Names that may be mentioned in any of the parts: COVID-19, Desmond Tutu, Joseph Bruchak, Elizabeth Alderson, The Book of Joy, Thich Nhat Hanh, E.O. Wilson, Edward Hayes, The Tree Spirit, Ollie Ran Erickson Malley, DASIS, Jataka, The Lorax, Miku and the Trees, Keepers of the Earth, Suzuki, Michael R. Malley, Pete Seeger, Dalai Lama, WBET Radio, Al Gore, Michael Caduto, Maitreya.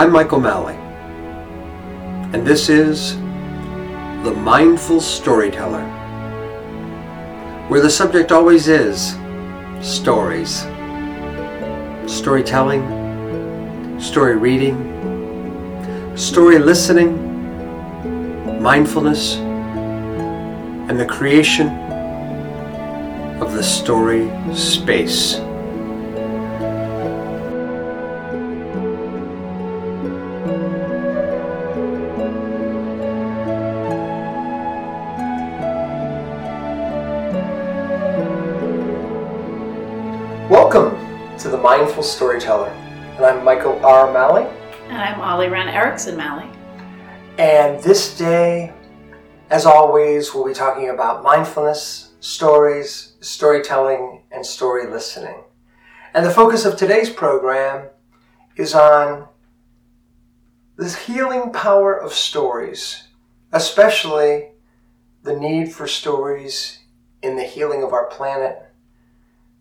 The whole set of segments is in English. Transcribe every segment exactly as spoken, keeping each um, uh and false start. I'm Michael Malley, and this is The Mindful Storyteller, where the subject always is stories, storytelling, story reading, story listening, mindfulness, and the creation of the story space. Welcome to The Mindful Storyteller, and I'm Michael R. Malley. And I'm Ollie Ran Erickson Malley. And this day, as always, we'll be talking about mindfulness, stories, storytelling, and story listening. And the focus of today's program is on the healing power of stories, especially the need for stories in the healing of our planet,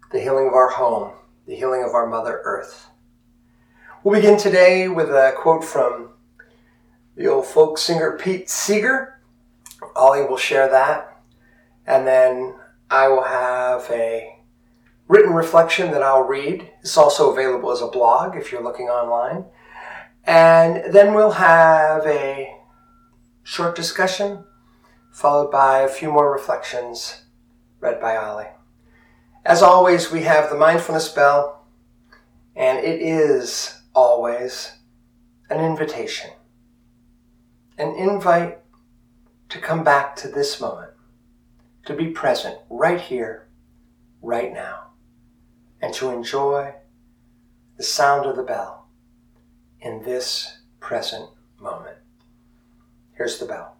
the healing of our home, the healing of our Mother Earth. We'll begin today with a quote from the old folk singer Pete Seeger. Ollie will share that. And then I will have a written reflection that I'll read. It's also available as a blog if you're looking online. And then we'll have a short discussion, followed by a few more reflections read by Ollie. As always, we have the mindfulness bell, and it is always an invitation, an invite to come back to this moment, to be present right here, right now, and to enjoy the sound of the bell in this present moment. Here's the bell.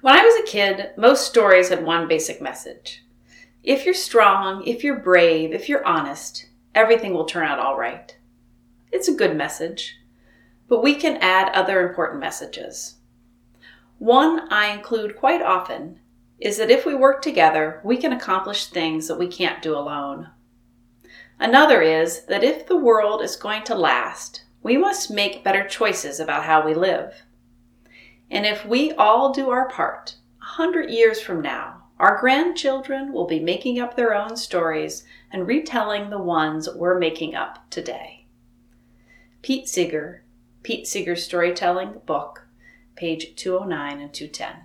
When I was a kid, most stories had one basic message. If you're strong, if you're brave, if you're honest, everything will turn out all right. It's a good message, but we can add other important messages. One I include quite often is that if we work together, we can accomplish things that we can't do alone. Another is that if the world is going to last, we must make better choices about how we live. And if we all do our part, a hundred years from now, our grandchildren will be making up their own stories and retelling the ones we're making up today. Pete Seeger, Pete Seeger's Storytelling Book, page two oh nine and two ten.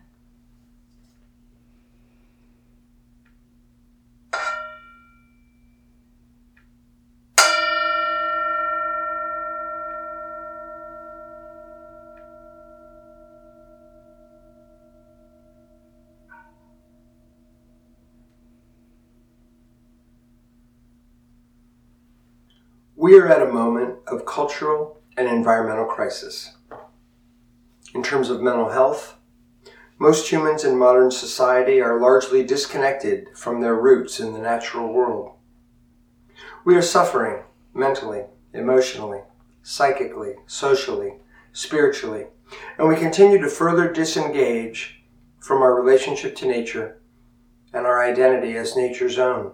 We are at a moment of cultural and environmental crisis. In terms of mental health, most humans in modern society are largely disconnected from their roots in the natural world. We are suffering mentally, emotionally, psychically, socially, spiritually, and we continue to further disengage from our relationship to nature and our identity as nature's own.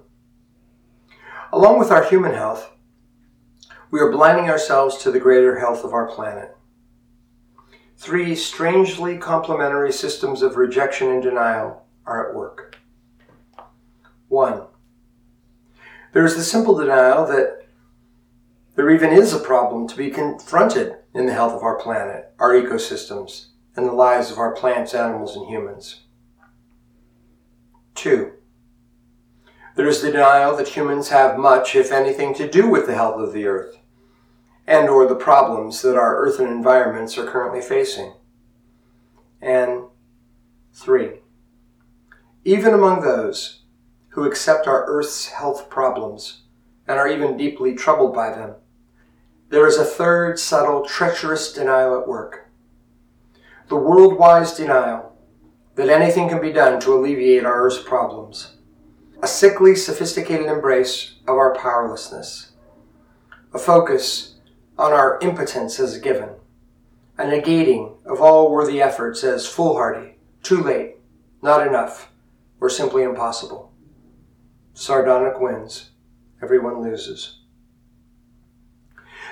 Along with our human health, we are blinding ourselves to the greater health of our planet. Three strangely complementary systems of rejection and denial are at work. One, there is the simple denial that there even is a problem to be confronted in the health of our planet, our ecosystems, and the lives of our plants, animals, and humans. Two, there is the denial that humans have much, if anything, to do with the health of the Earth, and or the problems that our earthen environments are currently facing. And three, even among those who accept our Earth's health problems and are even deeply troubled by them, there is a third subtle, treacherous denial at work. The worldwide denial that anything can be done to alleviate our Earth's problems, a sickly, sophisticated embrace of our powerlessness, a focus on our impotence as a given, a negating of all worthy efforts as foolhardy, too late, not enough, or simply impossible. Sardonic wins, everyone loses.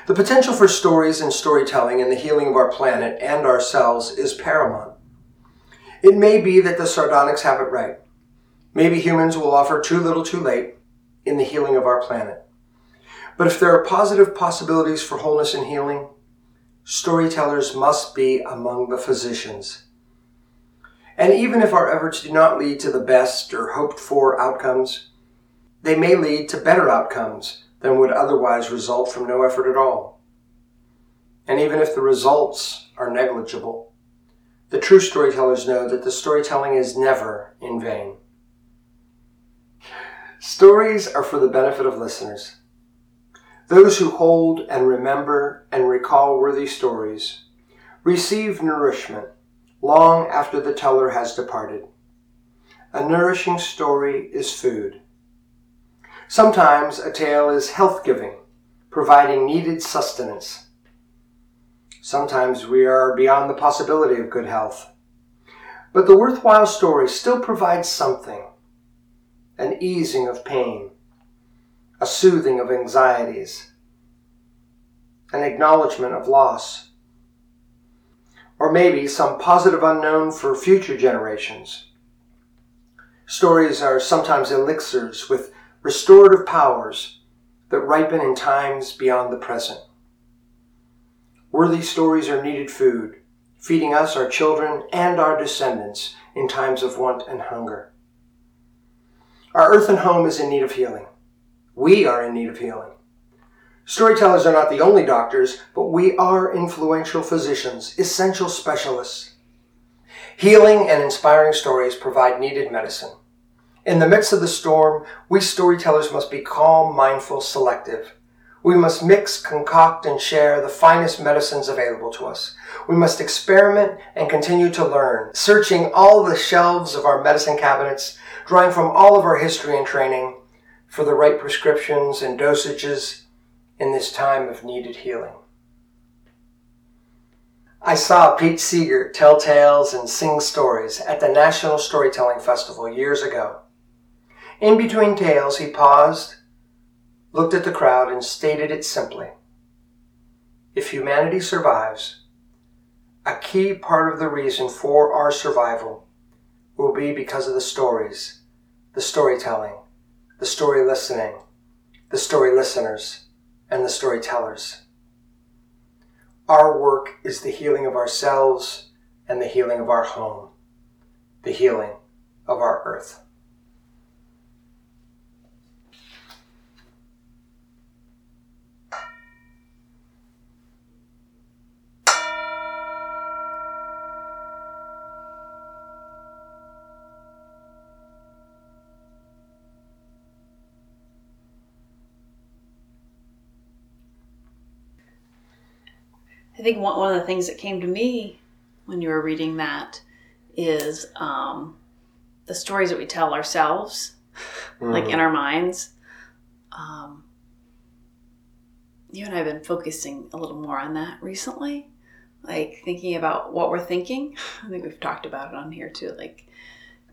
The potential for stories and storytelling in the healing of our planet and ourselves is paramount. It may be that the sardonics have it right. Maybe humans will offer too little too late in the healing of our planet. But if there are positive possibilities for wholeness and healing, storytellers must be among the physicians. And even if our efforts do not lead to the best or hoped-for outcomes, they may lead to better outcomes than would otherwise result from no effort at all. And even if the results are negligible, the true storytellers know that the storytelling is never in vain. Stories are for the benefit of listeners. Those who hold and remember and recall worthy stories receive nourishment long after the teller has departed. A nourishing story is food. Sometimes a tale is health-giving, providing needed sustenance. Sometimes we are beyond the possibility of good health. But the worthwhile story still provides something: an easing of pain, a soothing of anxieties, an acknowledgement of loss, or maybe some positive unknown for future generations. Stories are sometimes elixirs with restorative powers that ripen in times beyond the present. Worthy stories are needed food, feeding us, our children, and our descendants in times of want and hunger. Our earthen home is in need of healing. We are in need of healing. Storytellers are not the only doctors, but we are influential physicians, essential specialists. Healing and inspiring stories provide needed medicine. In the midst of the storm, we storytellers must be calm, mindful, selective. We must mix, concoct, and share the finest medicines available to us. We must experiment and continue to learn, searching all the shelves of our medicine cabinets, drawing from all of our history and training for the right prescriptions and dosages in this time of needed healing. I saw Pete Seeger tell tales and sing stories at the National Storytelling Festival years ago. In between tales, he paused, looked at the crowd, and stated it simply. If humanity survives, a key part of the reason for our survival will be because of the stories, the storytelling, the story listening, the story listeners, and the storytellers. Our work is the healing of ourselves and the healing of our home, the healing of our earth. I think one one of the things that came to me when you were reading that is um, the stories that we tell ourselves, mm-hmm. like in our minds. Um, you and I have been focusing a little more on that recently, like thinking about what we're thinking. I think we've talked about it on here too, like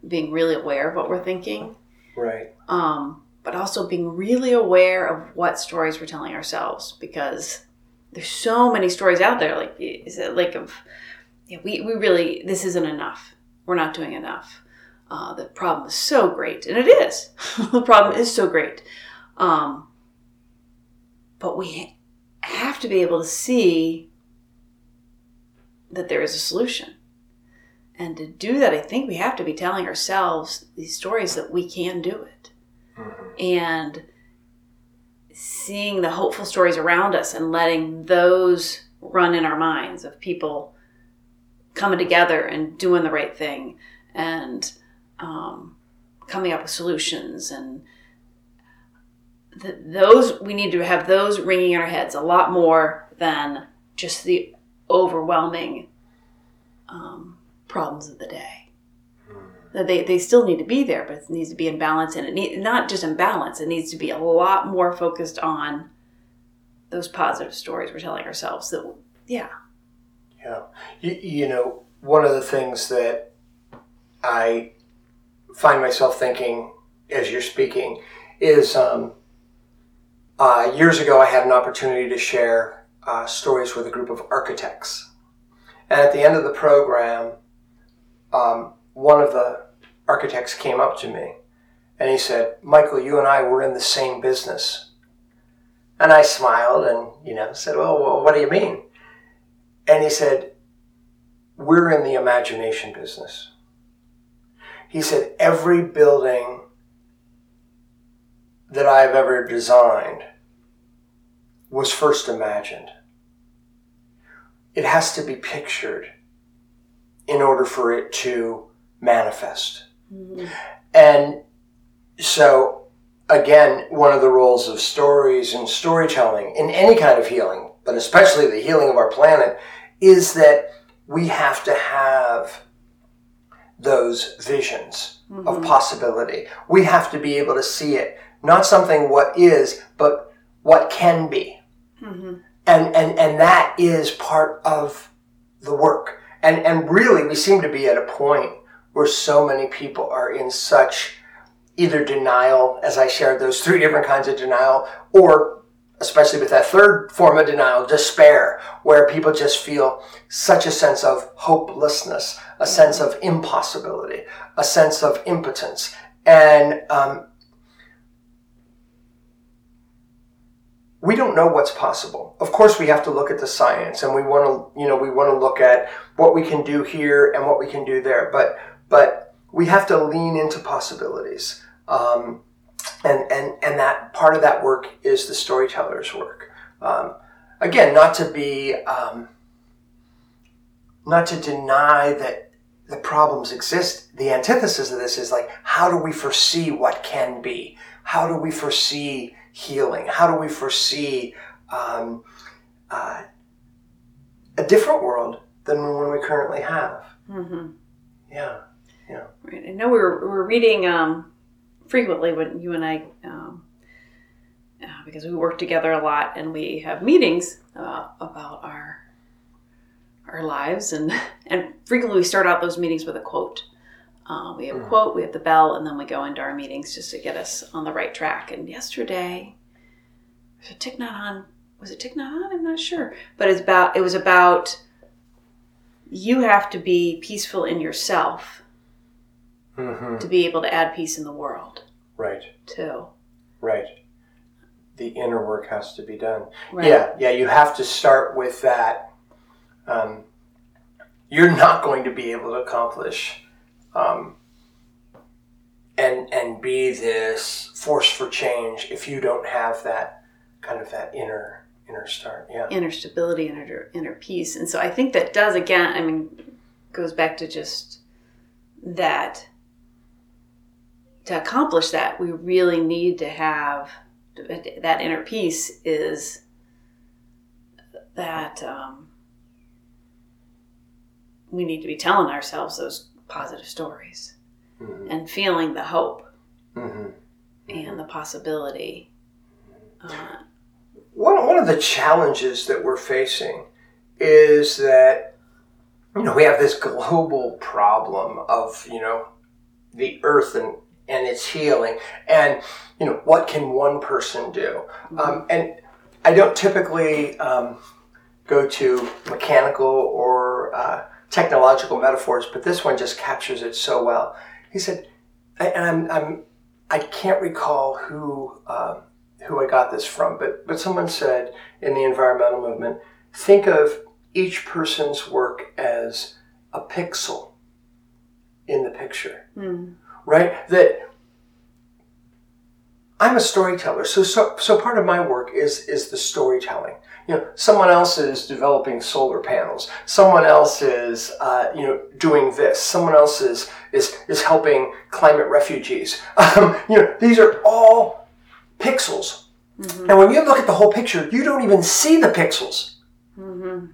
being really aware of what we're thinking. Right. Um, but also being really aware of what stories we're telling ourselves, because there's so many stories out there, like is it like of yeah, we, we really this isn't enough. We're not doing enough. Uh, the problem is so great, and it is. The problem is so great, um, but we have to be able to see that there is a solution, and to do that, I think we have to be telling ourselves these stories that we can do it, mm-hmm. and seeing the hopeful stories around us and letting those run in our minds of people coming together and doing the right thing and um, coming up with solutions. And th- those, we need to have those ringing in our heads a lot more than just the overwhelming um, problems of the day. Mm-hmm. They they still need to be there, but it needs to be in balance, and it need, not just in balance. It needs to be a lot more focused on those positive stories we're telling ourselves. That yeah, yeah. You, you know, one of the things that I find myself thinking as you're speaking is um, uh, years ago I had an opportunity to share uh, stories with a group of architects, and at the end of the program, um, one of the architects came up to me and he said, "Michael, you and I were in the same business." And I smiled and, you know, said, well, well, what do you mean? And he said, "We're in the imagination business." He said, "Every building that I've ever designed was first imagined. It has to be pictured in order for it to manifest." Mm-hmm. And so, again, one of the roles of stories and storytelling in any kind of healing, but especially the healing of our planet, is that we have to have those visions mm-hmm. of possibility. We have to be able to see it, not something what is, but what can be. Mm-hmm. And, and, and that is part of the work. And, and really, we seem to be at a point where so many people are in such either denial, as I shared those three different kinds of denial, or especially with that third form of denial, despair, where people just feel such a sense of hopelessness, a sense of impossibility, a sense of impotence. And um, we don't know what's possible. Of course, we have to look at the science, and we want to, you know, we want to look at what we can do here and what we can do there. But, but we have to lean into possibilities. Um, and, and, and that part of that work is the storyteller's work. Um, again, not to be, um, not to deny that the problems exist. The antithesis of this is like, how do we foresee what can be? How do we foresee healing? How do we foresee, um, uh, a different world than the one we currently have? Mm-hmm. Yeah. Yeah. Right. I know we were, we were reading, um, frequently when you and I, um, uh, because we work together a lot and we have meetings uh, about our our lives, and, and frequently we start out those meetings with a quote. Uh, we have a quote, we have the bell, and then we go into our meetings just to get us on the right track. And yesterday, was it Thich Nhat Hanh? Was it Thich Nhat Hanh? I'm not sure. But it's about, it was about you have to be peaceful in yourself mm-hmm. to be able to add peace in the world. Right. Too. Right. The inner work has to be done. Right. Yeah, yeah. You have to start with that. Um, you're not going to be able to accomplish Um, and and be this force for change if you don't have that kind of that inner inner start, yeah, inner stability, inner inner peace. And so I think that does again. I mean, goes back to just that. To accomplish that, we really need to have that inner peace. Is that um, we need to be telling ourselves those positive stories mm-hmm. and feeling the hope mm-hmm. and the possibility. Uh, one, one of the challenges that we're facing is that, you know, we have this global problem of, you know, the earth and, and its healing and, you know, what can one person do? Mm-hmm. Um, and I don't typically um, go to mechanical or uh, technological metaphors, but this one just captures it so well. He said, and I'm, I'm, I can't recall who um, who I got this from, but, but someone said in the environmental movement, think of each person's work as a pixel in the picture, mm. right? That I'm a storyteller, so, so so part of my work is is the storytelling. You know, someone else is developing solar panels. Someone else is, uh, you know, doing this. Someone else is is is helping climate refugees. Um, you know, these are all pixels. Mm-hmm. And when you look at the whole picture, you don't even see the pixels. Mm-hmm.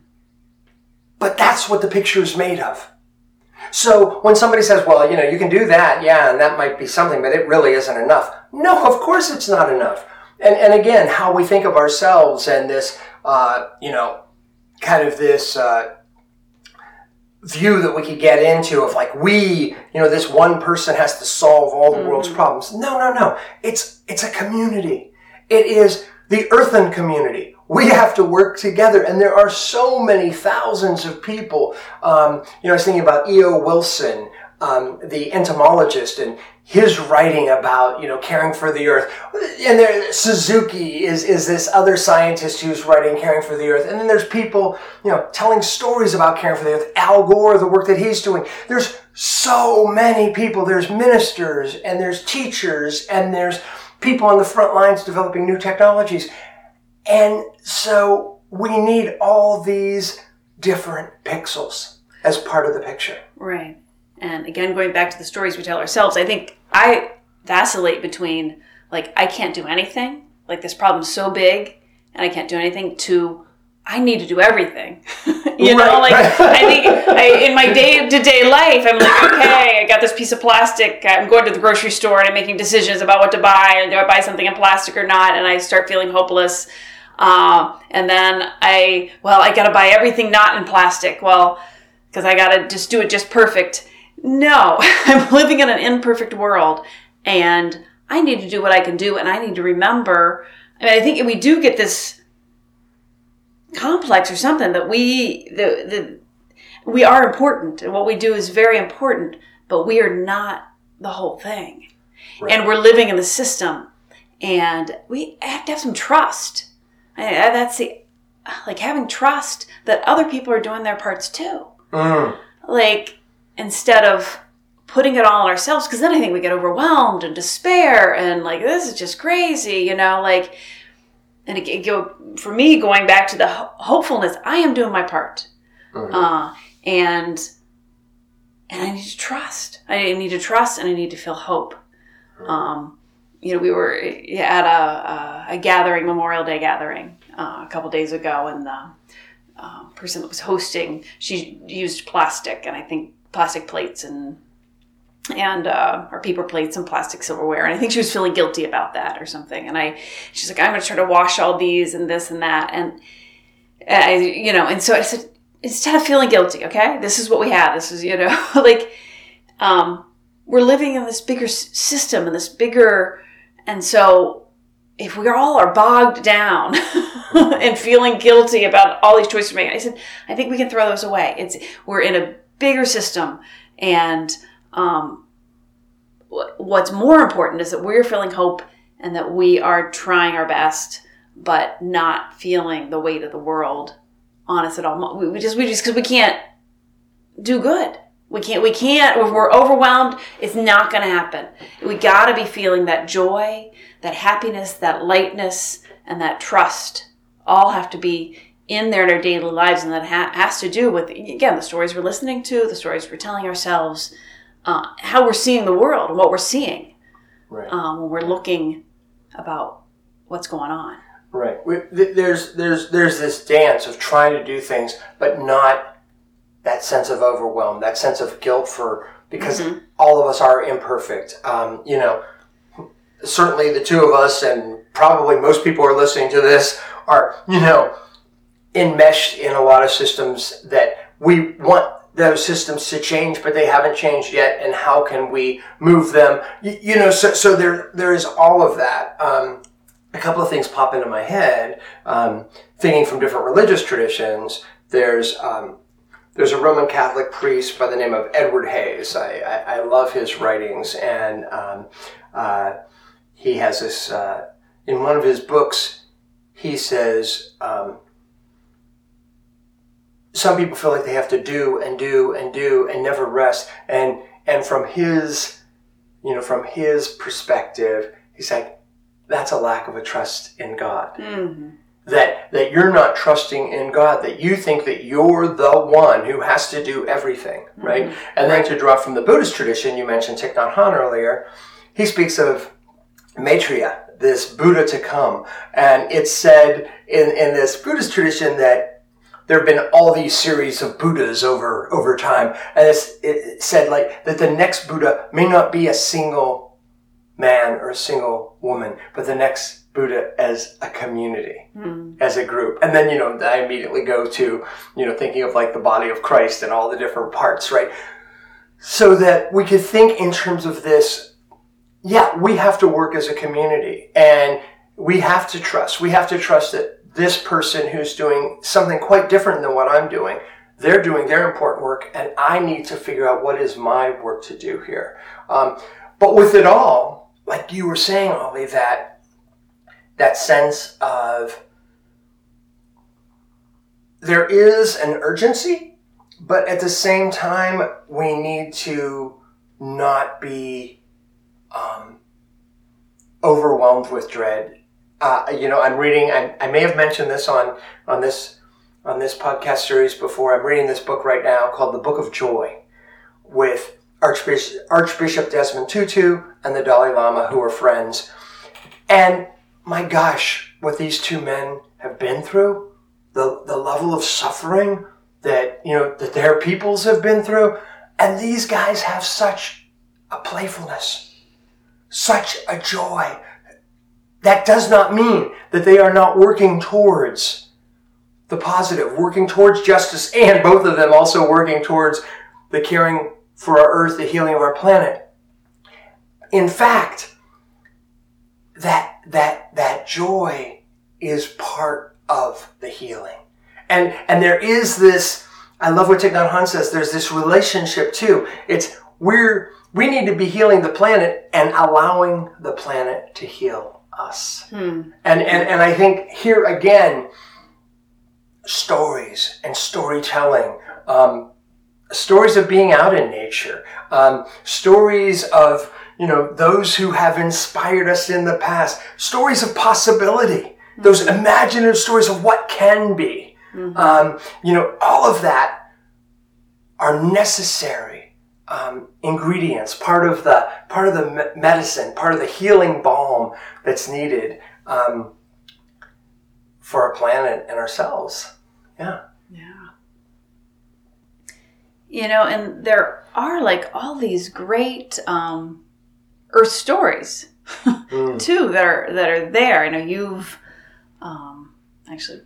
But that's what the picture is made of. So when somebody says, well, you know, you can do that, yeah, and that might be something, but it really isn't enough. No, of course it's not enough. And and again, how we think of ourselves and this, uh, you know, kind of this uh, view that we could get into of like we, you know, this one person has to solve all the mm-hmm. world's problems. No, no, no. It's it's a community. It is the earthen community. We have to work together, and there are so many thousands of people. Um, you know, I was thinking about E O. Wilson, um, the entomologist, and his writing about, you know, caring for the earth. And there, Suzuki is is this other scientist who's writing caring for the earth. And then there's people, you know, telling stories about caring for the earth. Al Gore, the work that he's doing. There's so many people. There's ministers, and there's teachers, and there's people on the front lines developing new technologies. And so we need all these different pixels as part of the picture. Right. And again, going back to the stories we tell ourselves, I think I vacillate between, like, I can't do anything, like this problem's so big and I can't do anything, to I need to do everything. You know, like, I think I, in my day-to-day life, I'm like, okay, I got this piece of plastic. I'm going to the grocery store and I'm making decisions about what to buy, and do I buy something in plastic or not, and I start feeling hopeless. Um, and then I, well, I got to buy everything not in plastic. Well, because I got to just do it just perfect. No, I'm living in an imperfect world, and I need to do what I can do, and I need to remember. I mean, I think we do get this complex or something that we the, the we are important, and what we do is very important, but we are not the whole thing. Right. And we're living in the system, and we have to have some trust. And that's the, like, having trust that other people are doing their parts too. Mm. Like, instead of putting it all on ourselves, because then I think we get overwhelmed and despair and like, this is just crazy, you know, like. And it, it go, for me, going back to the ho- hopefulness, I am doing my part. Mm-hmm. Uh, and and I need to trust. I need to trust, and I need to feel hope. Mm-hmm. Um, you know, we were at a, a, a gathering, Memorial Day gathering, uh, a couple days ago, and the uh, person that was hosting, she used plastic, and I think plastic plates and, and uh, our paper plates and plastic silverware. And I think she was feeling guilty about that or something. And I, she's like, I'm going to try to wash all these and this and that. And I, you know, and so I said, instead of feeling guilty, okay, this is what we have. This is, you know, like, um, we're living in this bigger system and this bigger. And so if we all are bogged down and feeling guilty about all these choices we're making, I said, I think we can throw those away. It's, we're in a bigger system, and, Um, what's more important is that we're feeling hope, and that we are trying our best, but not feeling the weight of the world on us at all. We just, we just, because we can't do good. We can't, we can't, if we're overwhelmed, it's not going to happen. We got to be feeling that joy, that happiness, that lightness, and that trust all have to be in there in our daily lives. And that ha- has to do with, again, the stories we're listening to, the stories we're telling ourselves, Uh, how we're seeing the world and what we're seeing right. um, when we're looking about what's going on. Right. We, th- there's there's there's this dance of trying to do things, but not that sense of overwhelm, that sense of guilt for, because mm-hmm. all of us are imperfect. Um, you know, certainly the two of us, and probably most people who are listening to this, are, you know, enmeshed in a lot of systems that we want those systems to change, but they haven't changed yet, and how can we move them? You, you know, so, so there there is all of that. Um, a couple of things pop into my head, um, thinking from different religious traditions. There's um, there's a Roman Catholic priest by the name of Edward Hayes. I, I, I love his writings, and um, uh, he has this, uh, in one of his books, he says, um, some people feel like they have to do and do and do and never rest. And and from his, you know, from his perspective, he's like, that's a lack of a trust in God. Mm-hmm. That that you're not trusting in God, that you think that you're the one who has to do everything, right? Mm-hmm. And then to draw from the Buddhist tradition, you mentioned Thich Nhat Hanh earlier, he speaks of Maitreya, this Buddha to come. And it's said in, in this Buddhist tradition that there have been all these series of Buddhas over, over time. And it's, it said like that the next Buddha may not be a single man or a single woman, but the next Buddha as a community, mm. as a group. And then, you know, I immediately go to, you know, thinking of like the body of Christ and all the different parts, right? So that we could think in terms of this, yeah, we have to work as a community and we have to trust. We have to trust that this person who's doing something quite different than what I'm doing, they're doing their important work, and I need to figure out what is my work to do here. Um, but with it all, like you were saying, Ollie, that that sense of there is an urgency, but at the same time, we need to not be um, overwhelmed with dread. Uh, you know, I'm reading, I, I may have mentioned this on, on this on this podcast series before. I'm reading this book right now called The Book of Joy with Archbishop, Archbishop Desmond Tutu and the Dalai Lama, who are friends. And my gosh, what these two men have been through, the, the level of suffering that, you know, that their peoples have been through. And these guys have such a playfulness, such a joy. That does not mean that they are not working towards the positive, working towards justice, and both of them also working towards the caring for our earth, the healing of our planet. In fact, that that that joy is part of the healing. And and there is this, I love what Thich Nhat Hanh says, there's this relationship too. It's we're we need to be healing the planet and allowing the planet to heal us. Hmm. And, and and I think here again, stories and storytelling, um, stories of being out in nature, um, stories of, you know, those who have inspired us in the past, stories of possibility, mm-hmm. those imaginative stories of what can be, mm-hmm. um, you know, all of that are necessary um, ingredients, part of the part of the medicine, part of the healing balm that's needed um, for our planet and ourselves. Yeah. Yeah. You know, and there are like all these great um, earth stories mm. too that are that are there. I know you've um, actually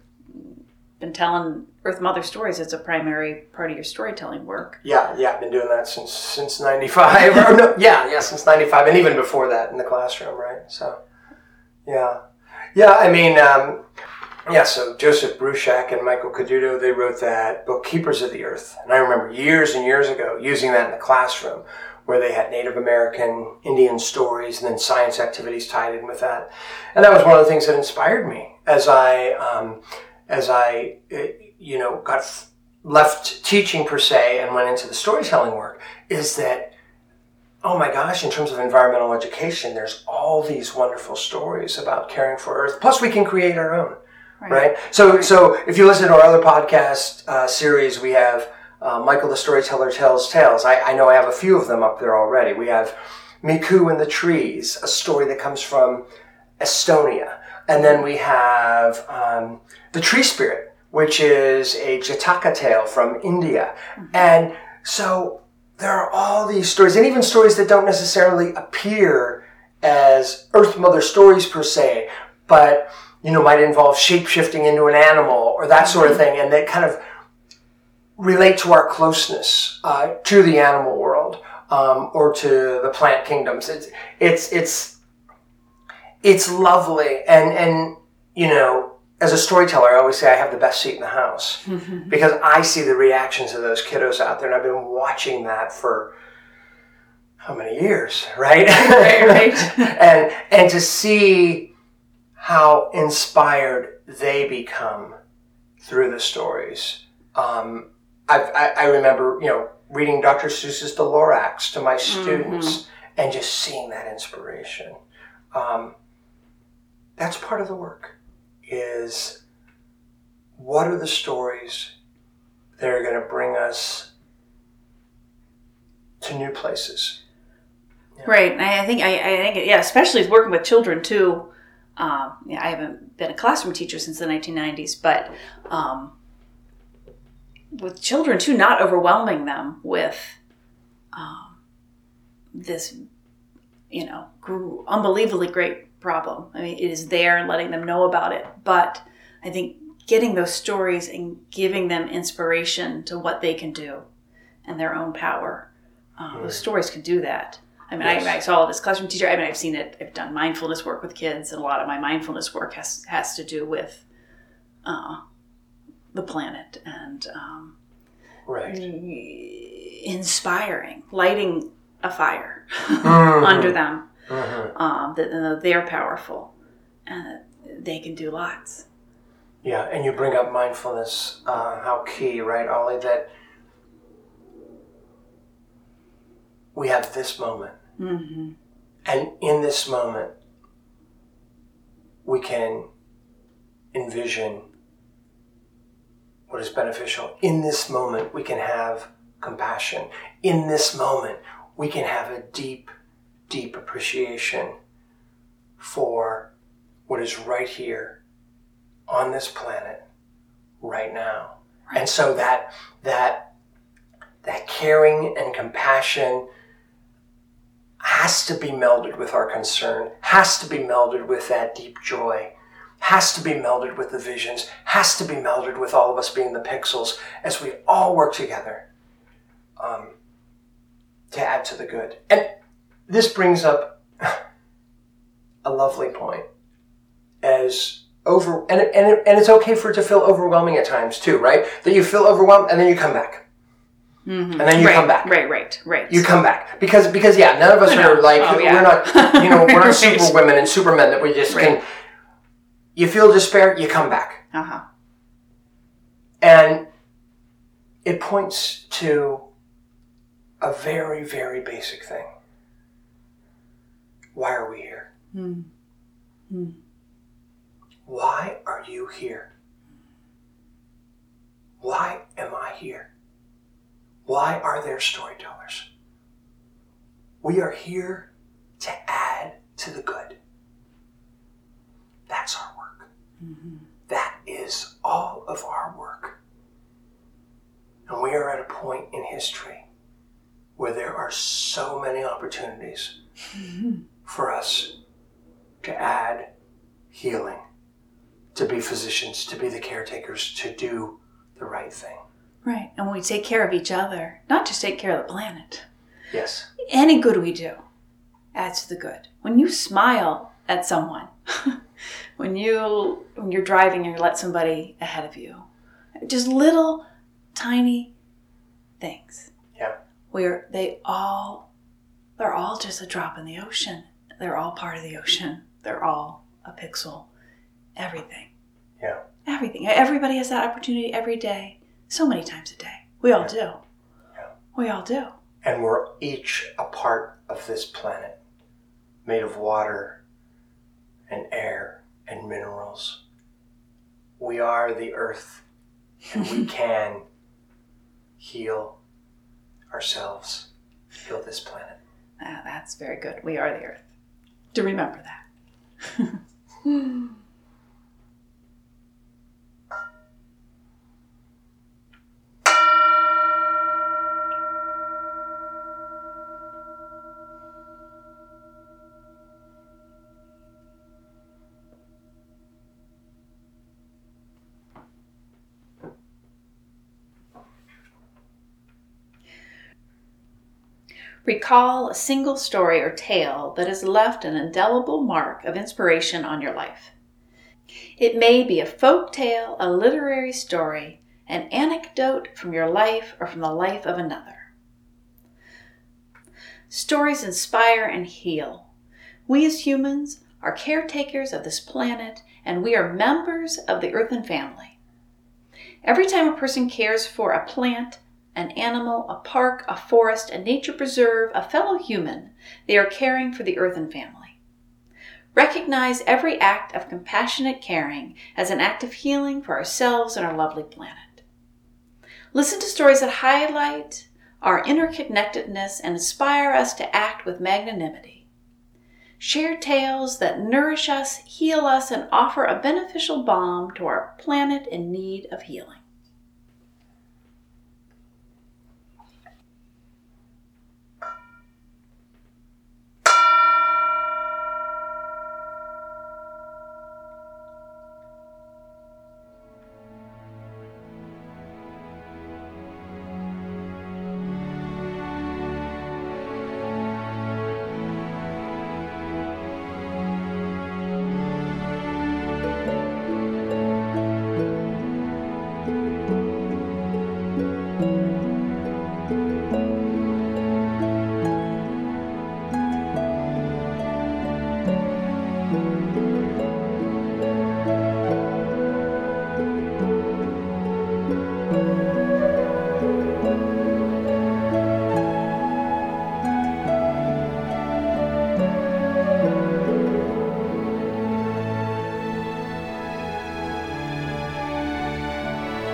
been telling Earth Mother stories. It's a primary part of your storytelling work. Yeah, yeah, I've been doing that since since ninety-five. or no, yeah, yeah, since ninety-five, and even before that in the classroom, right? So, yeah, yeah. I mean, um, yeah. So Joseph Bruchak and Michael Caduto, they wrote that book, Keepers of the Earth, and I remember years and years ago using that in the classroom, where they had Native American, Indian stories, and then science activities tied in with that, and that was one of the things that inspired me as I. Um, As I, you know, got f- left teaching per se and went into the storytelling work, is that, oh my gosh, in terms of environmental education, there's all these wonderful stories about caring for Earth. Plus, we can create our own, right? right? So, right. so if you listen to our other podcast uh, series, we have uh, Michael the Storyteller Tells Tales. I, I know I have a few of them up there already. We have Miku and the Trees, a story that comes from Estonia. And then we have um, The Tree Spirit, which is a Jataka tale from India. Mm-hmm. And so there are all these stories, and even stories that don't necessarily appear as Earth Mother stories per se, but, you know, might involve shape-shifting into an animal or that mm-hmm. sort of thing, and they kind of relate to our closeness uh, to the animal world um, or to the plant kingdoms. It's it's it's... It's lovely, and, and you know, as a storyteller, I always say I have the best seat in the house because I see the reactions of those kiddos out there, and I've been watching that for how many years, right? right, right. and and to see how inspired they become through the stories. Um, I, I, I remember, you know, reading Doctor Seuss's The Lorax to my students mm-hmm. and just seeing that inspiration. Um, That's part of the work, is what are the stories that are going to bring us to new places? Yeah. Right. And I think, I, I think, yeah, especially working with children too. Um, yeah, I haven't been a classroom teacher since the nineteen nineties, but um, with children too, not overwhelming them with um, this, you know, unbelievably great problem. I mean, it is there, letting them know about it. But I think getting those stories and giving them inspiration to what they can do and their own power. Um, mm. Those stories can do that. I mean, yes. I, I saw this classroom teacher. I mean, I've seen it. I've done mindfulness work with kids, and a lot of my mindfulness work has has to do with uh, the planet and um, right, inspiring, lighting a fire mm-hmm. under them. Mm-hmm. Um, that they're powerful, and they can do lots. Yeah, and you bring up mindfulness. Uh, how key, right, Ollie? That we have this moment. Mm-hmm. And in this moment, we can envision what is beneficial. In this moment, we can have compassion. In this moment, we can have a deep, deep appreciation for what is right here on this planet right now. Right. And so that that that caring and compassion has to be melded with our concern, has to be melded with that deep joy, has to be melded with the visions, has to be melded with all of us being the pixels as we all work together um, to add to the good. And this brings up a lovely point as over, and, and, it, and it's okay for it to feel overwhelming at times too, right? That you feel overwhelmed and then you come back. Mm-hmm. And then you right, come back. Right, right, right. You come back. Because, because yeah, none of us no. are like, oh, yeah. we're not, you know, we're not right. super women and supermen that we just right. can, you feel despair, you come back. Uh-huh. And it points to a very, very basic thing. Why are we here? Mm-hmm. Why are you here? Why am I here? Why are there storytellers? We are here to add to the good. That's our work. Mm-hmm. That is all of our work. And we are at a point in history where there are so many opportunities mm-hmm. for us to add healing, to be physicians, to be the caretakers, to do the right thing. Right. And when we take care of each other, not just take care of the planet. Yes. Any good we do adds to the good. When you smile at someone, when you when you're driving and you let somebody ahead of you, just little tiny things. Yeah. Where they all they're all just a drop in the ocean. They're all part of the ocean. They're all a pixel. Everything. Yeah. Everything. Everybody has that opportunity every day. So many times a day. We all yeah. do. Yeah. We all do. And we're each a part of this planet, made of water and air and minerals. We are the earth, and we can heal ourselves, heal this planet. Ah, that's very good. We are the earth. Do remember that. Recall a single story or tale that has left an indelible mark of inspiration on your life. It may be a folk tale, a literary story, an anecdote from your life or from the life of another. Stories inspire and heal. We as humans are caretakers of this planet, and we are members of the earthen family. Every time a person cares for a plant, an animal, a park, a forest, a nature preserve, a fellow human, they are caring for the earthen family. Recognize every act of compassionate caring as an act of healing for ourselves and our lovely planet. Listen to stories that highlight our interconnectedness and inspire us to act with magnanimity. Share tales that nourish us, heal us, and offer a beneficial balm to our planet in need of healing.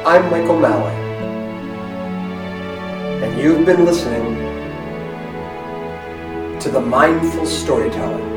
I'm Michael Malloy, and you've been listening to The Mindful Storyteller.